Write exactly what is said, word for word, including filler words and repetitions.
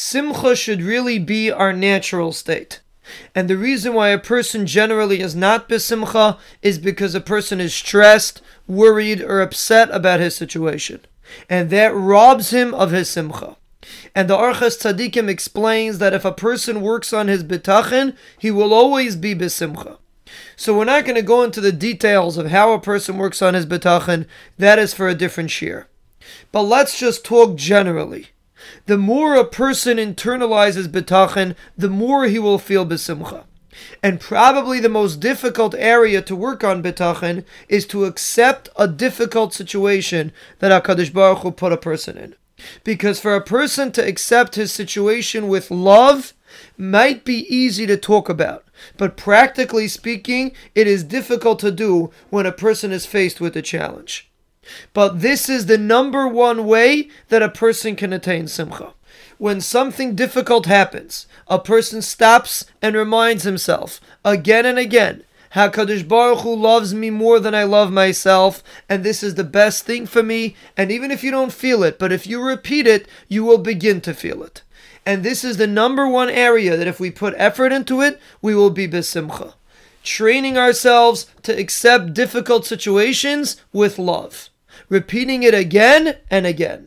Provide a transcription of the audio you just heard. Simcha should really be our natural state. And the reason why a person generally is not besimcha is because a person is stressed, worried, or upset about his situation. And that robs him of his simcha. And the Arches Tzadikim explains that if a person works on his bitachon, he will always be besimcha. So we're not going to go into the details of how a person works on his bitachon. That is for a different shiur. But let's just talk generally. The more a person internalizes bitachon, the more he will feel besimcha. And probably the most difficult area to work on bitachon is to accept a difficult situation that HaKadosh Baruch Hu put a person in. Because for a person to accept his situation with love might be easy to talk about. But practically speaking, it is difficult to do when a person is faced with a challenge. But this is the number one way that a person can attain simcha. When something difficult happens, a person stops and reminds himself again and again, HaKadosh Baruch Hu loves me more than I love myself, and this is the best thing for me. And even if you don't feel it, but if you repeat it, you will begin to feel it. And this is the number one area that if we put effort into it, we will be besimcha. Training ourselves to accept difficult situations with love. Repeating it again and again.